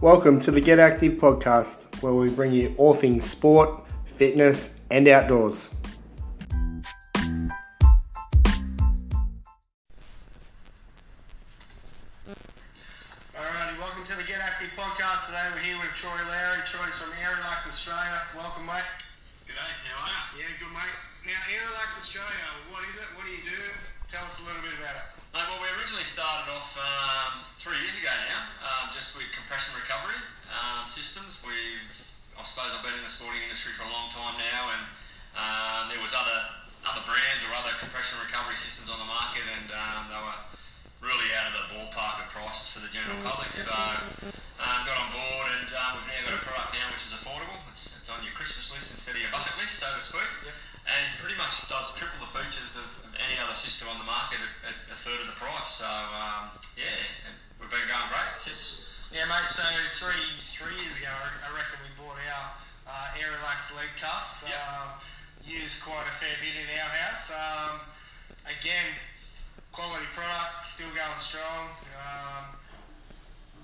Welcome to the Get Active podcast, where we bring you all things sport, fitness and outdoors. Alrighty, welcome to the Get Active podcast. Today we're here with Troy Lowry. Troy's from Air Relax Australia. Welcome, mate. G'day, how are you? Yeah, good, mate. Now, Air Relax Australia, what is it? What do you do? Tell us a little bit about it. Mate, well, we originally started off 3 years ago now, just with compression recovery systems. I suppose I've been in the sporting industry for a long time now, and there was other brands or other compression recovery systems on the market, and they were really out of the ballpark of prices for the general public. So got on board, and we've now got a product now which is affordable. It's on your Christmas list instead of your bucket list, so to speak. Yep. And pretty much does triple the features of any other system on the market at a third of the price. So, yeah, we've been going great since. Yeah, mate, so three years ago, I reckon we bought our Air Relax leg cuffs. Yep. Used quite a fair bit in our house. Again, quality product, still going strong.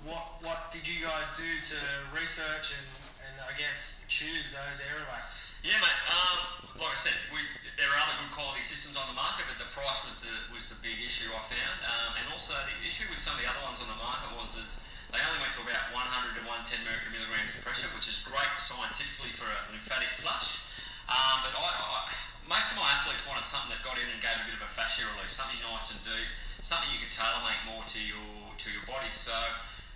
What did you guys do to research and I guess, choose those Air Relax? Yeah, mate. Like I said, there are other good quality systems on the market, but the price was the big issue I found. And also the issue with some of the other ones on the market was they only went to about 100 to 110 mercury milligrams of pressure, which is great scientifically for a lymphatic flush. But most of my athletes wanted something that got in and gave a bit of a fascia relief, something nice and deep, something you could tailor make more to your body. So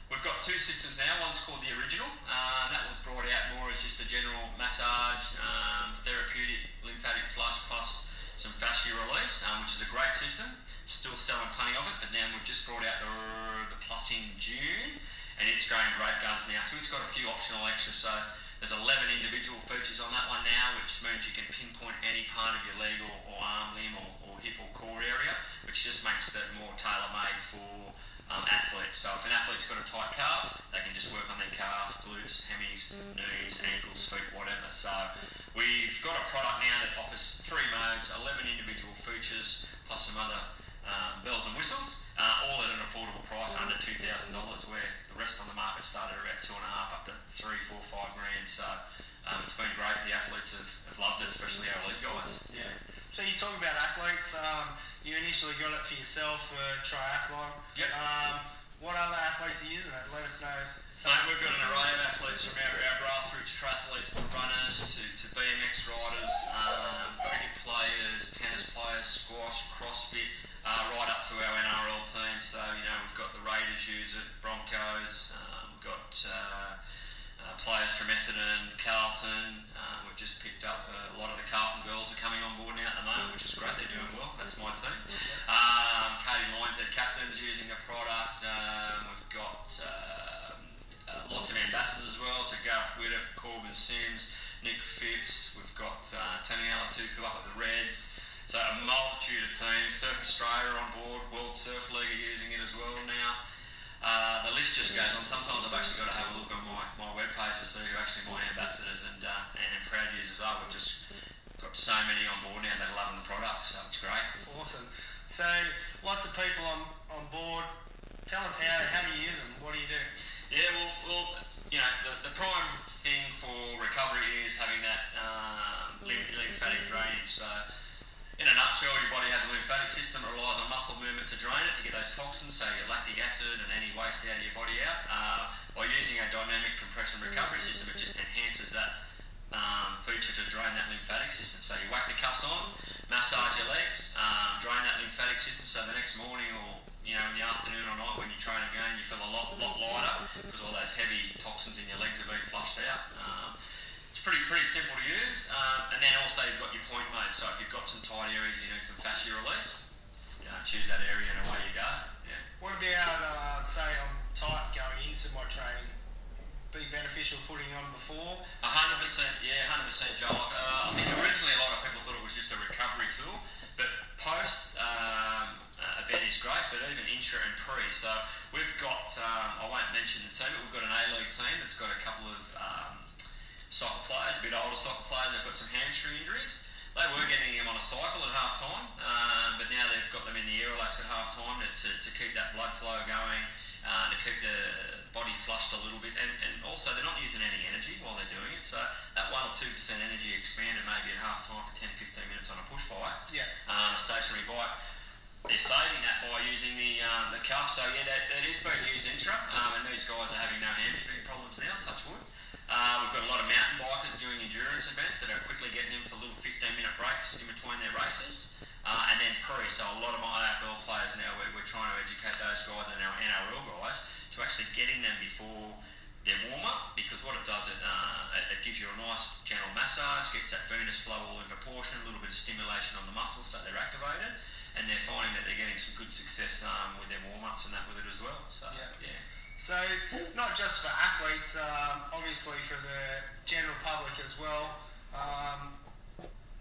we've got two systems now. One's called the Original. That was brought out more as just a general massage, therapeutic lymphatic flush plus some fascia release, which is a great system. Still selling plenty of it, but then we've just brought out the Plus in June, and it's going great guns now. So it's got a few optional extras. So there's 11 individual features on that one now, which means you can pinpoint any part of your leg or arm, limb or hip or core area, which just makes it more tailor-made for athletes. So if an athlete's got a tight calf, they can just work on their calf, glutes, hemis, knees, ankles, feet, whatever. So we've got a product now that offers 3 modes, 11 individual features, plus some other bells and whistles, all at an affordable price under $2,000, where the rest on the market started about 2.5 up to 3, 4, 5 grand. So it's been great. The athletes have loved it, especially our elite guys. Yeah. So you talk about athletes. You initially got it for yourself for triathlon. Yep. What other athletes are using it? Let us know. So we've got an array of athletes, from our grassroots triathletes to runners to BMX riders, cricket players, tennis players, squash, CrossFit, right up to our NRL team. So, you know, we've got the Raiders use it, Broncos, we've got players from Essendon, Carlton. We've just picked up a lot of the Carlton girls are coming on board now at the moment, which is great. They're doing well. That's my team. Katie Lyons, our captain's using the product. We've got lots of ambassadors as well. So Gareth Witter, Corbin Sims, Nick Phipps. We've got Tony Alatuku up at the Reds. So a multitude of teams. Surf Australia on board. World Surf League are using it as well now. The list just goes on. Sometimes I've actually got to have a look on my webpage to see who actually my ambassadors and proud users are. We've just got so many on board now that are loving the product, so it's great. Awesome. So lots of people on board. Tell us how do you use them? What do you do? Yeah, well you know, the prime thing for recovery is having that lymphatic drainage. So in a nutshell, your body has a lymphatic system that relies on muscle movement to drain it, to get those toxins, so your lactic acid and any waste out of your body out. By using a dynamic compression recovery system, it just enhances that feature to drain that lymphatic system. So you whack the cuffs on, massage your legs, drain that lymphatic system, so the next morning or in the afternoon or night when you train again, you feel a lot lighter because all those heavy toxins in your legs are being flushed out. It's pretty simple to use, and then also you've got your point mode. So if you've got some tight areas, you need some fascia release, choose that area and away you go. Yeah. What about, say I'm tight going into my training, be beneficial putting on before? 100%, yeah, 100%, Joel. I think originally a lot of people thought it was just a recovery tool, but post event is great, but even intra and pre. So we've got, I won't mention the team, but we've got an A-League team that's got a couple of soccer players, a bit older soccer players, they've got some hamstring injuries. They were getting them on a cycle at half time, but now they've got them in the Air Relax at half time to keep that blood flow going, to keep the body flushed a little bit, and also they're not using any energy while they're doing it, so that 1 or 2% energy expanded maybe at half time for 10-15 minutes on a push bike, a stationary bike. They're saving that by using the cuff, so that is being used intra, and these guys are having no hamstring problems now, touch wood. We've got a lot of mountain bikers doing endurance events that are quickly getting in for little 15-minute breaks in between their races, and then pre, so a lot of my AFL players now, we're trying to educate those guys and our NRL guys to actually getting them before their warm-up, because what it does, it gives you a nice general massage, gets that venous flow all in proportion, a little bit of stimulation on the muscles so they're activated. And they're finding that they're getting some good success with their warm-ups and that with it as well. So, yeah. So, not just for athletes, obviously for the general public as well.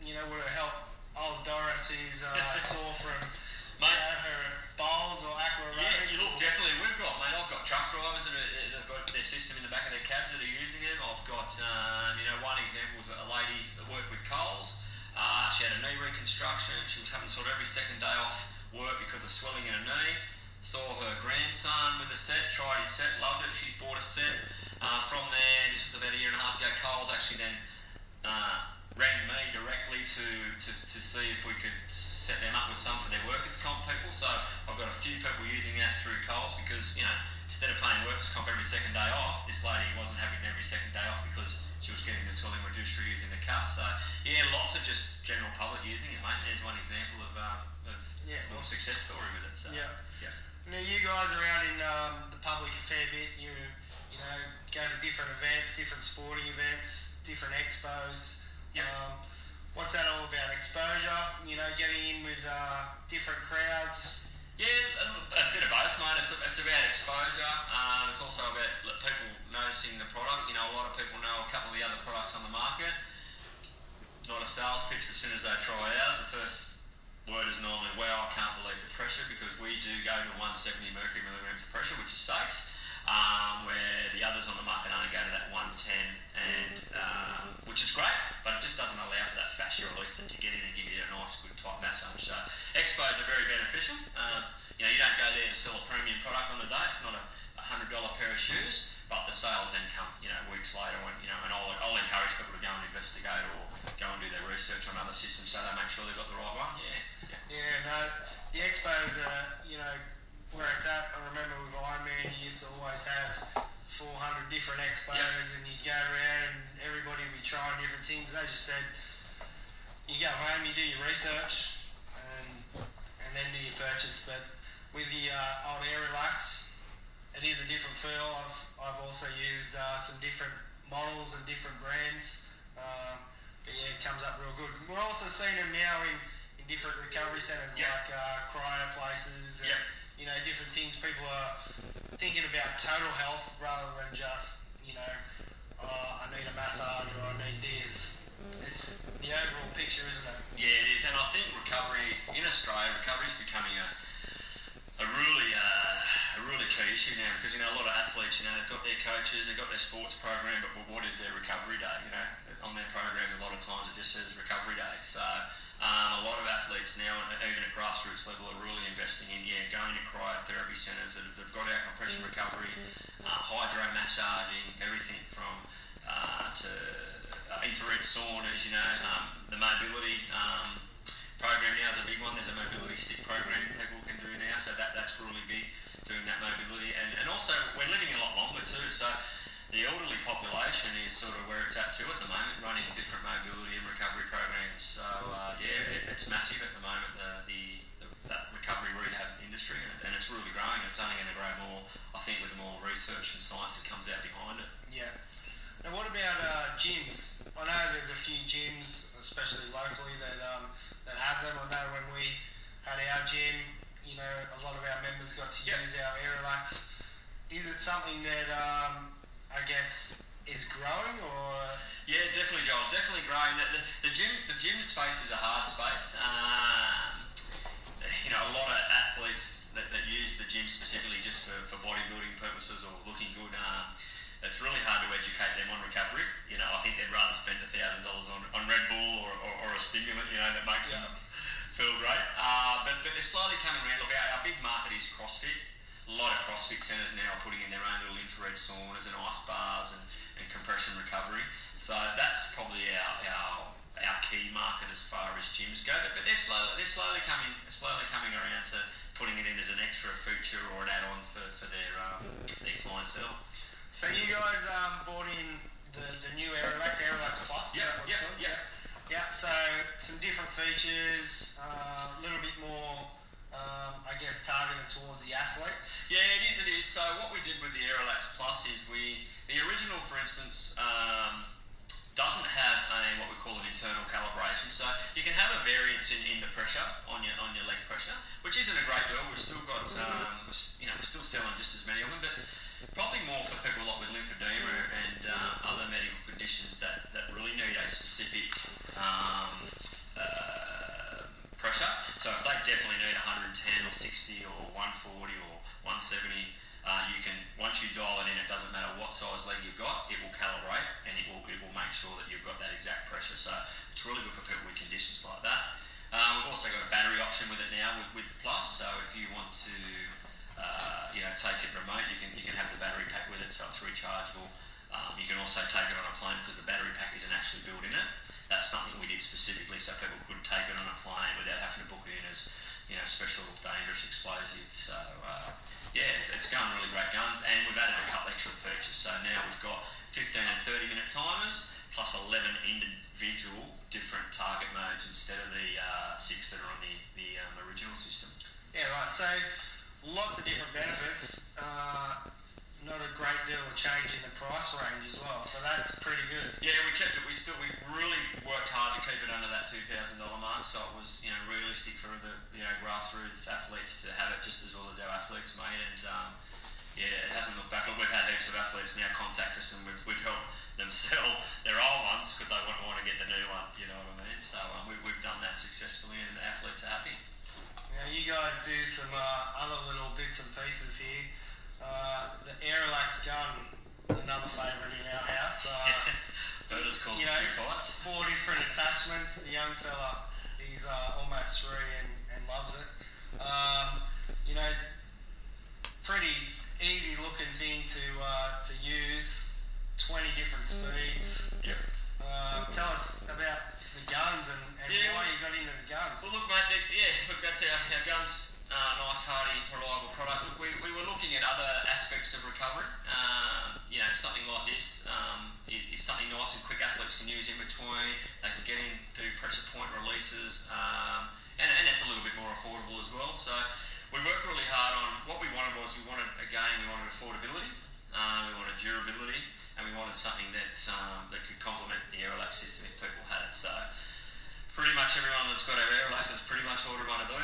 Would it help old Doris who's sore from her bowls or aqua aerobics? Yeah, definitely. I've got truck drivers that have got their system in the back of their cabs that are using it. I've got, one example is a lady that worked with Coles. She had a knee reconstruction. She was having sort of every second day off work because of swelling in her knee. Saw her grandson with a set, tried his set, loved it. She's bought a set. From there, this was about a year and a half ago, Coles actually then rang me directly to see if we could set them up with some for their workers' comp people. So I've got a few people using that through Coles because, instead of paying workers' comp every second day off, this lady wasn't having every second day off because she was getting the swelling reduced through using the cut. So, lots of just general public using it, mate. There's one example of a success story with it. So. Yeah. Now, you guys are out in the public a fair bit. You go to different events, different sporting events, different expos. Yep. What's that all about? Exposure, getting in with different crowds. Yeah, a bit of both, mate. It's about exposure. It's also about people noticing the product. A lot of people know a couple of the other products on the market. Not a sales pitch, but as soon as they try ours, the first word is normally, wow, I can't believe the pressure, because we do go to 170 mercury milligrams of pressure, which is safe, where the others on the market only go to that 110, and which is great, but it just doesn't allow for that fascia release to get in and give you a nice, good, tight massage. So expos are very beneficial. You don't go there to sell a premium product on the day. It's not a $100 pair of shoes, but the sales then come, weeks later, when, and I'll encourage people to go and investigate or go and do their research on other systems so they make sure they've got the right one. The expos are, where it's at. I remember with Ironman, you used to always have 400 different expos, and you'd go around and everybody would be trying different things. They just said, you go home, you do your research, and then do your purchase. But with the old Air Relax, it is a different feel. I've also used some different models and different brands, it comes up real good. We're also seeing them now in different recovery centres, like cryo places and. Different things. People are thinking about total health rather than just, I need a massage or I need this. It's the overall picture, isn't it? Yeah, it is. And I think recovery in Australia, recovery is becoming a really key issue now, because, a lot of athletes, they've got their coaches, they've got their sports program, but what is their recovery day? On their program, a lot of times it just says recovery day. So. A lot of athletes now, even at grassroots level, are really investing in going to cryotherapy centres that have got our compression recovery, hydromassaging, everything from to infrared saunas. The mobility program now is a big one. There's a mobility stick program people can do now, so that's really big, doing that mobility, and also we're living a lot longer too. So. The elderly population is sort of where it's at too at the moment, running different mobility and recovery programs. So, it's massive at the moment, that recovery rehab industry, and it's really growing. It's only going to grow more, I think, with more research and science that comes out behind it. Yeah. Now, what about gyms? I know there's a few gyms, especially locally, that have them. I know when we had our gym, a lot of our members got to use our Air Relax. Is it something that... I guess is growing, or yeah, definitely, Joel, definitely growing. The gym space is a hard space. A lot of athletes that use the gym specifically just for bodybuilding purposes or looking good. It's really hard to educate them on recovery. I think they'd rather spend $1,000 on Red Bull or a stimulant. That makes them feel great. But they're slowly coming around. Look, our big market is CrossFit. A a lot of CrossFit centres now are putting in their own little infrared saunas and ice bars and compression recovery. So that's probably our key market as far as gyms go. But they're slowly coming around to putting it in as an extra feature or an add-on for their clientele. So you guys bought in the new Air Relax Plus? Yeah. So some different features, a little bit more, I guess, targeted towards the athletes. Yeah, it is. So what we did with the Air Relax Plus is the original, for instance, doesn't have what we call an internal calibration. So you can have a variance in the pressure on your leg pressure, which isn't a great deal. We've still got, we're still selling just as many of them, but probably more for people like with lymphedema and other medical conditions that really need a specific pressure. So if they definitely need 110 or 60 or 140 or 170, you can, once you dial it in, it doesn't matter what size leg you've got, it will calibrate and it will make sure that you've got that exact pressure. So it's really good for people with conditions like that. We've also got a battery option with it now with the Plus. So if you want to take it remote, you can have the battery pack with it, so it's rechargeable. You can also take it on a plane because the battery pack isn't actually built in it. That's something we did specifically so people could take it on a plane without having to book it in as, special dangerous explosive. So it's going really great guns, and we've added a couple extra features. So now we've got 15 and 30-minute timers plus 11 individual different target modes instead of the 6 that are on the original system. Yeah, right. So lots of different benefits. Not a great deal of change in the price range as well, so that's pretty good. Yeah, we kept it. We really worked hard to keep it under that $2,000 mark, so it was realistic for the grassroots athletes to have it just as well as our athletes, mate. And it hasn't looked back. Look, we've had heaps of athletes now contact us, and we've helped them sell their old ones because they wouldn't want to get the new one. You know what I mean? So we've done that successfully, and the athletes are happy. Now you guys do some other little bits and pieces here. The Air Relax gun, another favourite in our house. Four different attachments. The young fella, he's almost three and loves it. Pretty easy looking thing to use. 20 different speeds. Yep. Tell us about the guns and why you got into the guns. Well, look, mate. That's our guns. Nice, hardy, reliable product. Look, we were looking at other aspects of recovery. Something like this is something nice and quick athletes can use in between. They can get in, do pressure point releases, and it's a little bit more affordable as well. So we worked really hard on what we wanted. We wanted affordability, we wanted durability, and we wanted something that could complement the Air Relax system if people had it. So pretty much everyone that's got our Air Relax has pretty much ordered one of these.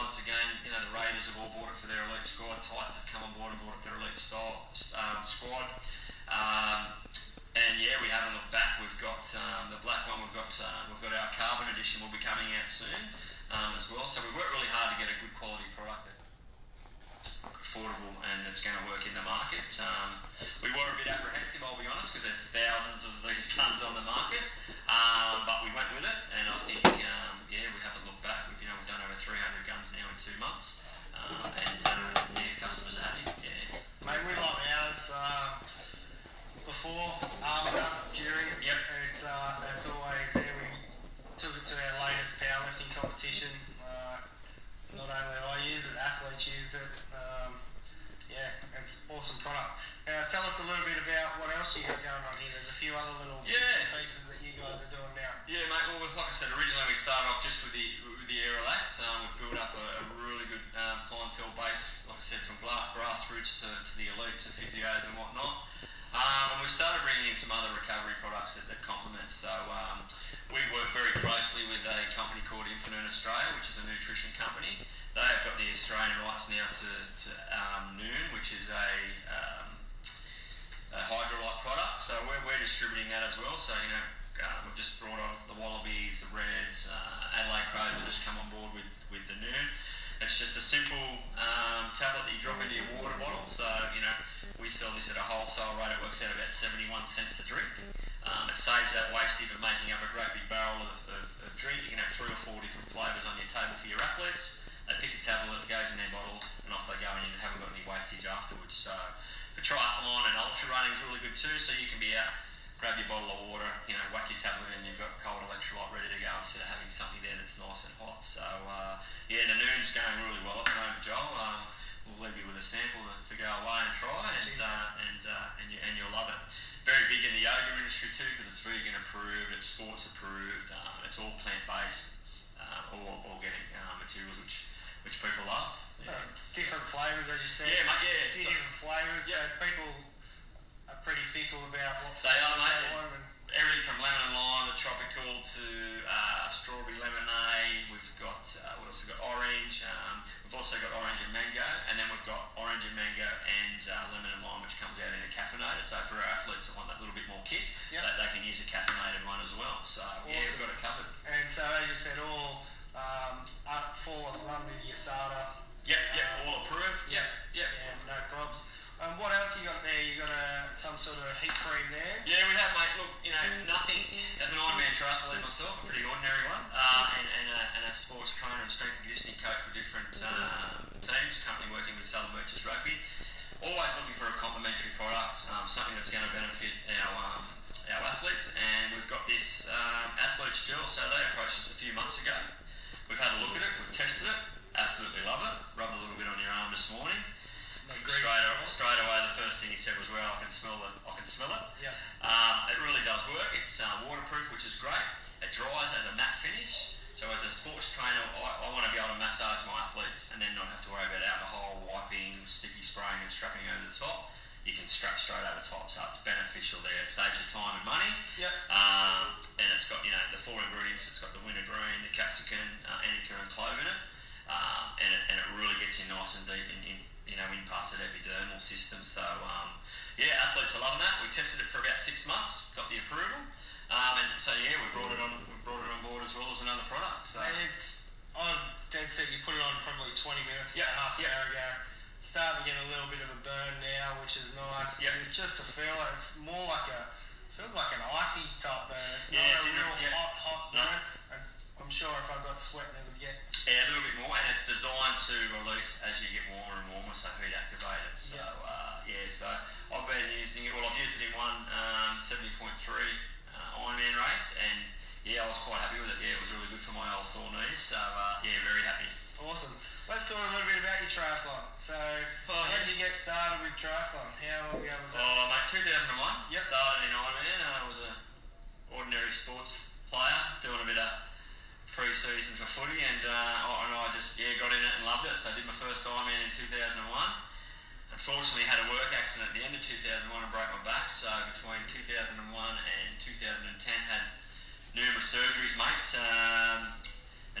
Once again, the Raiders have all bought it for their elite squad. Tights have come on board and bought it for their elite style squad. We haven't looked back. We've got the black one. We've got our carbon edition will be coming out soon as well. So we worked really hard to get a good quality product that's affordable and that's going to work in the market. We were a bit apprehensive, I'll be honest, because there's thousands of these guns on the market. But we went with it, and I think we haven't looked back. We've done over 300 guns now in 2 months, customers are happy. Yeah. Mate, we love ours. Before, after, during. Yep. It's always there. We took it to our latest powerlifting competition. Not only I use it, athletes use it. It's awesome product. Now tell us a little bit about what else you got going on here. There's a few other little pieces that you guys are doing now. Yeah, mate. Well, like I said, originally we started off just with the Air Relax. We've built up a really good clientele base. Like I said, from grassroots to the elite to physios and whatnot. And we started bringing in some other recovery products that complement. So we work very closely with a company called Nuun Australia, which is a nutrition company. They have got the Australian rights now to Nuun, which is a hydrolyte product. So we're distributing that as well. So we've just brought on the Wallabies, the Reds, Adelaide Crows have just come on board with the Nuun. It's just a simple tablet that you drop into your water bottle. So, we sell this at a wholesale rate. It works out about 71 cents a drink. It saves that wastage of making up a great big barrel of drink. You can have 3 or 4 different flavours on your table for your athletes. they pick a tablet, it goes in their bottle, and off they go, and you haven't got any wastage afterwards. So the triathlon and ultra running is really good too, so you can be out, grab your bottle of water, you know, whack your tablet in, you've got cold electrolyte ready to go instead of having something there that's nice and hot. So yeah, the Nuun's going really well at the moment, Joel. We'll leave you with a sample to go away and try, and you'll love it. Very big in the yoga industry too, because it's vegan approved, it's sports approved, it's all plant-based, all organic materials, which people love. Yeah. Different flavours, as you said. Yeah, mate, yeah. A few different flavours, yeah. So people are pretty fickle about what they are, mate. Everything from lemon and lime to tropical to strawberry lemonade. We've got what else? We've got orange. We've also got orange and mango, and then we've got orange and mango and lemon and lime, which comes out in a caffeinated. So for our athletes that want that little bit more kick, yep, they can use a caffeinated one as well. So awesome. Yeah, we've got it covered. And so as you said, all fall under the USADA. Yep, yep, all approved. Yep, yep. Yeah, no probs. What else you got there? You got some sort of heat cream there? Yeah, we have, mate. Look, you know, nothing. As an Ironman triathlete myself, a pretty ordinary one, and a sports trainer and strength and conditioning coach for different teams, currently working with Southern Beaches Rugby. Always looking for a complementary product, something that's going to benefit our athletes. And we've got this athlete's gel. So they approached us a few months ago. We've had a look at it. We've tested it. Absolutely love it. Rubbed a little bit on your arm this morning. Straight away, the first thing he said was, "Well, I can smell it." Yeah. It really does work. It's waterproof, which is great. It dries as a matte finish. So as a sports trainer, I want to be able to massage my athletes and then not have to worry about alcohol, wiping, sticky spraying, and strapping over the top. You can strap straight over top, so it's beneficial there. It saves you time and money. Yeah. And it's got, you know, the four ingredients. It's got the wintergreen, the capsicum, annika, and clove in it. And it really gets you nice and deep in past that epidermal system. So yeah, athletes are loving that. We tested it for about 6 months, got the approval, and so yeah, we brought it on board as well as another product. So and it's on dead set. You put it on probably 20 minutes, yep, about half an, yep, hour ago. Starting to get a little bit of a burn now, which is nice. Yep. It's just a feel. It's more like feels like an icy type burn. It's not hot burn. No. I'm sure if I got sweating, it would get. Yeah, a little bit more, and it's designed to release as you get warmer and warmer, so heat activated. So, so I've been using it. Well, I've used it in one 70.3 Ironman race, and yeah, I was quite happy with it. Yeah, it was really good for my old sore knees, so yeah, very happy. Awesome. Let's talk a little bit about your triathlon. So, how did you get started with triathlon? How long ago was that? Oh, mate, 2001. Yep. Started in Ironman. I was an ordinary sports player, doing a bit of pre-season for footy, and I just got in it and loved it. So I did my first Ironman in 2001. Unfortunately, had a work accident at the end of 2001 and broke my back. So between 2001 and 2010, had numerous surgeries, mate,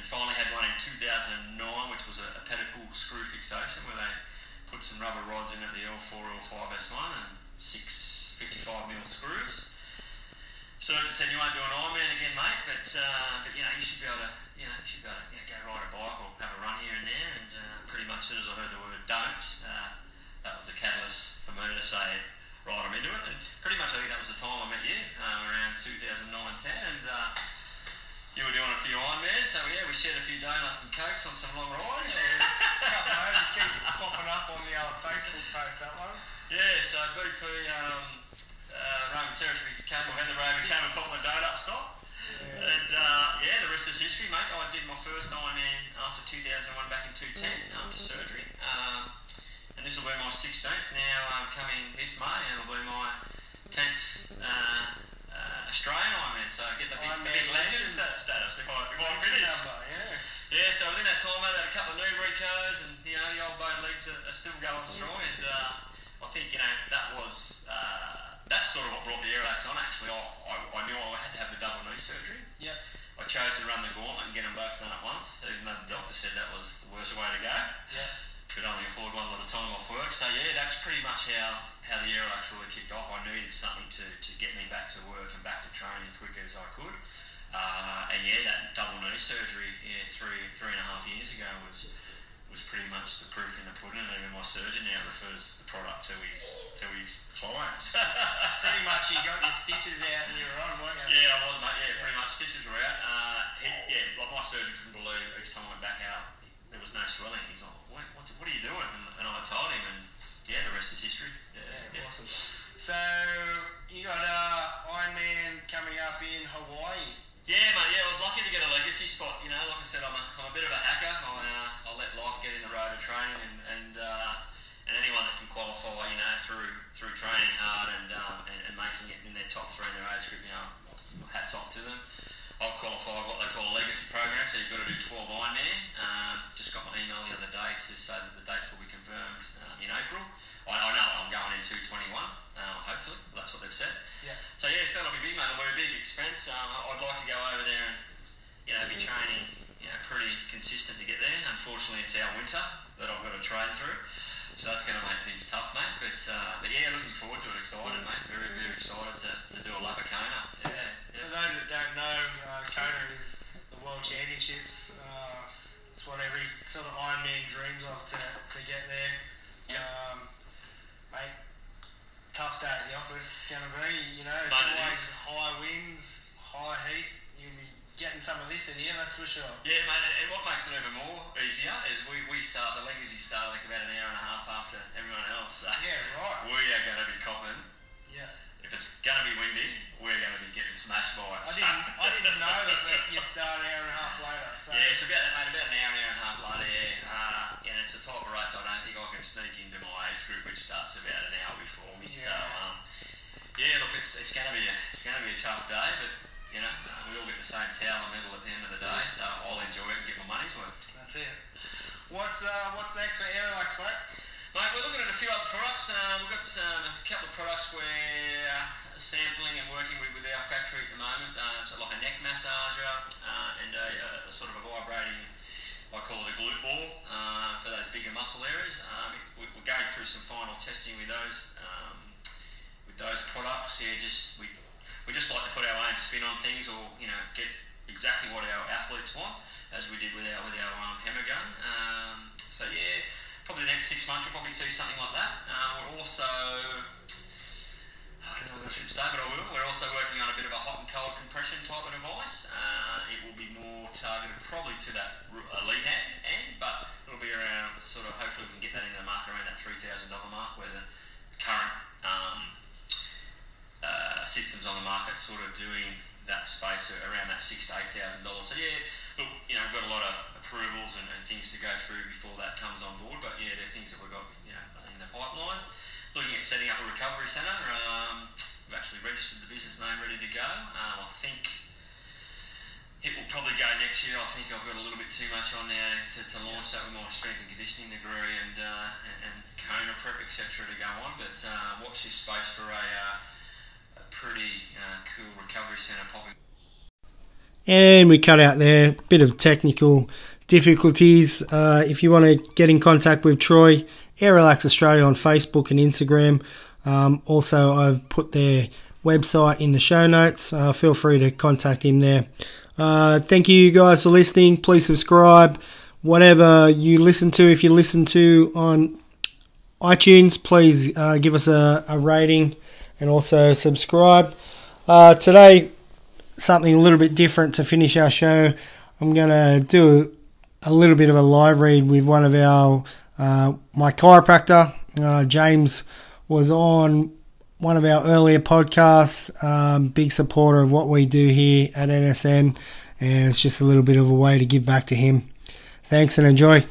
and finally had one in 2009, which was a pedicle screw fixation where they put some rubber rods in at the L4, L5, S1, and 6 55mm screws. So I said, you won't do an Ironman again, mate, but you know, you should be able to go ride a bike or have a run here and there, and pretty much as soon as I heard the word don't, that was the catalyst for me to say, right, I'm into it, and pretty much I think that was the time I met you, around 2009-10, and you were doing a few Ironmans, so yeah, we shared a few donuts and cokes on some long rides. Yeah, it keeps popping up on the old Facebook post, that one. Yeah, so BP... Roman Territory became a popular donut stop, yeah. And the rest is history, mate. I did my first Ironman after 2001 back in 2010 after surgery, and this will be my 16th now, coming this May, and it'll be my 10th Australian Ironman, so I get the big legend status if I finish. Yeah, so within that time I had a couple of knee recos, and you know, the old bone legs are still going strong, and I think, you know, that was... that's sort of what brought the Air Relax on, actually. I knew I had to have the double knee surgery. Yep. I chose to run the gauntlet and get them both done at once, even though the doctor said that was the worst way to go. Yep. Could only afford one at a time off work. So, yeah, that's pretty much how the Air Relax really kicked off. I needed something to get me back to work and back to training quick as I could. And, yeah, that double knee surgery 3.5 years ago was pretty much the proof in the pudding. And even my surgeon now refers the product to his clients. Pretty much you got your stitches out and you were on, weren't you? Yeah, I was, mate. Yeah, pretty much stitches were out. Like my surgeon couldn't believe each time I went back out. There was no swelling. He's like, what are you doing? And I told him, and yeah, the rest is history. Yeah. Awesome. So you got Ironman coming up in Hawaii. Yeah, mate, yeah, I was lucky to get a legacy spot, you know, like I said, I'm a bit of a hacker. I let life get in the road of training, and anyone that can qualify, you know, through training hard and making it in their top three in their age group, you know, hats off to them. I've qualified what they call a legacy program, so you've got to do 12 Ironman. Just got my email the other day to say that the dates will be confirmed in April. I know I'm going into 21, hopefully, that's what they've said. Yeah. So yeah, so that'll be big, mate. It'll be a big expense. I'd like to go over there and, you know, be training, you know, pretty consistent to get there. Unfortunately, it's our winter that I've got to train through, so that's going to make things tough, mate. But yeah, looking forward to it. Excited, mate. Very, very excited to do a lap of Kona. Yeah. For those that don't know, Kona is the World Championships. It's what every sort of Ironman dreams of to get there. Yeah. Mate, tough day at the office it's going to be, you know, it's always high winds, high heat, you'll be getting some of this in here, that's for sure. Yeah, mate, and what makes it even more easier is we start, the legacy start like about an hour and a half after everyone else. So yeah, right. We are going to be copping. Yeah. If it's going to be windy, we're going to be getting smashed by it. I didn't know that you start an hour and a half later. So. Yeah, it's about that, mate, about an hour and a half later, yeah. And it's a type of race I don't think I can sneak into my age group, which starts about an hour before me. Yeah. So, yeah, look, it's going to be a tough day, but you know we all get the same towel and medal at the end of the day, so I'll enjoy it and get my money's worth. That's it. What's next for Air Relax, mate? Mate, we're looking at a few other products. We've got a couple of products we're sampling and working with our factory at the moment. So like a neck massager and a sort of a vibrating. I call it a glute ball for those bigger muscle areas. We're going through some final testing with those products. Yeah, we just like to put our own spin on things, or you know, get exactly what our athletes want, as we did with our hammer gun. So yeah, probably the next 6 months we'll probably see something like that. We're also I don't know what I should say, but I will. We're also working on a bit of a hot and cold compression type of device. It will be more targeted probably to that elite end, but it'll be around sort of hopefully we can get that in the market around that $3,000 mark, where the current systems on the market sort of doing that space around that $6,000 to $8,000. So yeah, look, you know, we've got a lot of approvals and things to go through before that comes on board, but yeah, there are things that we've got, you know, in the pipeline. Looking at setting up a recovery centre. We've actually registered the business name, ready to go. I think it will probably go next year. I think I've got a little bit too much on now to launch that with my strength and conditioning degree and Kona prep, etc. to go on. But watch this space for a pretty cool recovery centre popping. And we cut out there. Bit of technical difficulties. If you want to get in contact with Troy, Air Relax Australia on Facebook and Instagram. Also, I've put their website in the show notes. Feel free to contact him there. Thank you guys for listening. Please subscribe. Whatever you listen to, if you listen to on iTunes, please give us a rating and also subscribe. Today, something a little bit different to finish our show. I'm going to do a little bit of a live read with one of our my chiropractor. James was on one of our earlier podcasts, big supporter of what we do here at NSN, and it's just a little bit of a way to give back to him. Thanks and enjoy.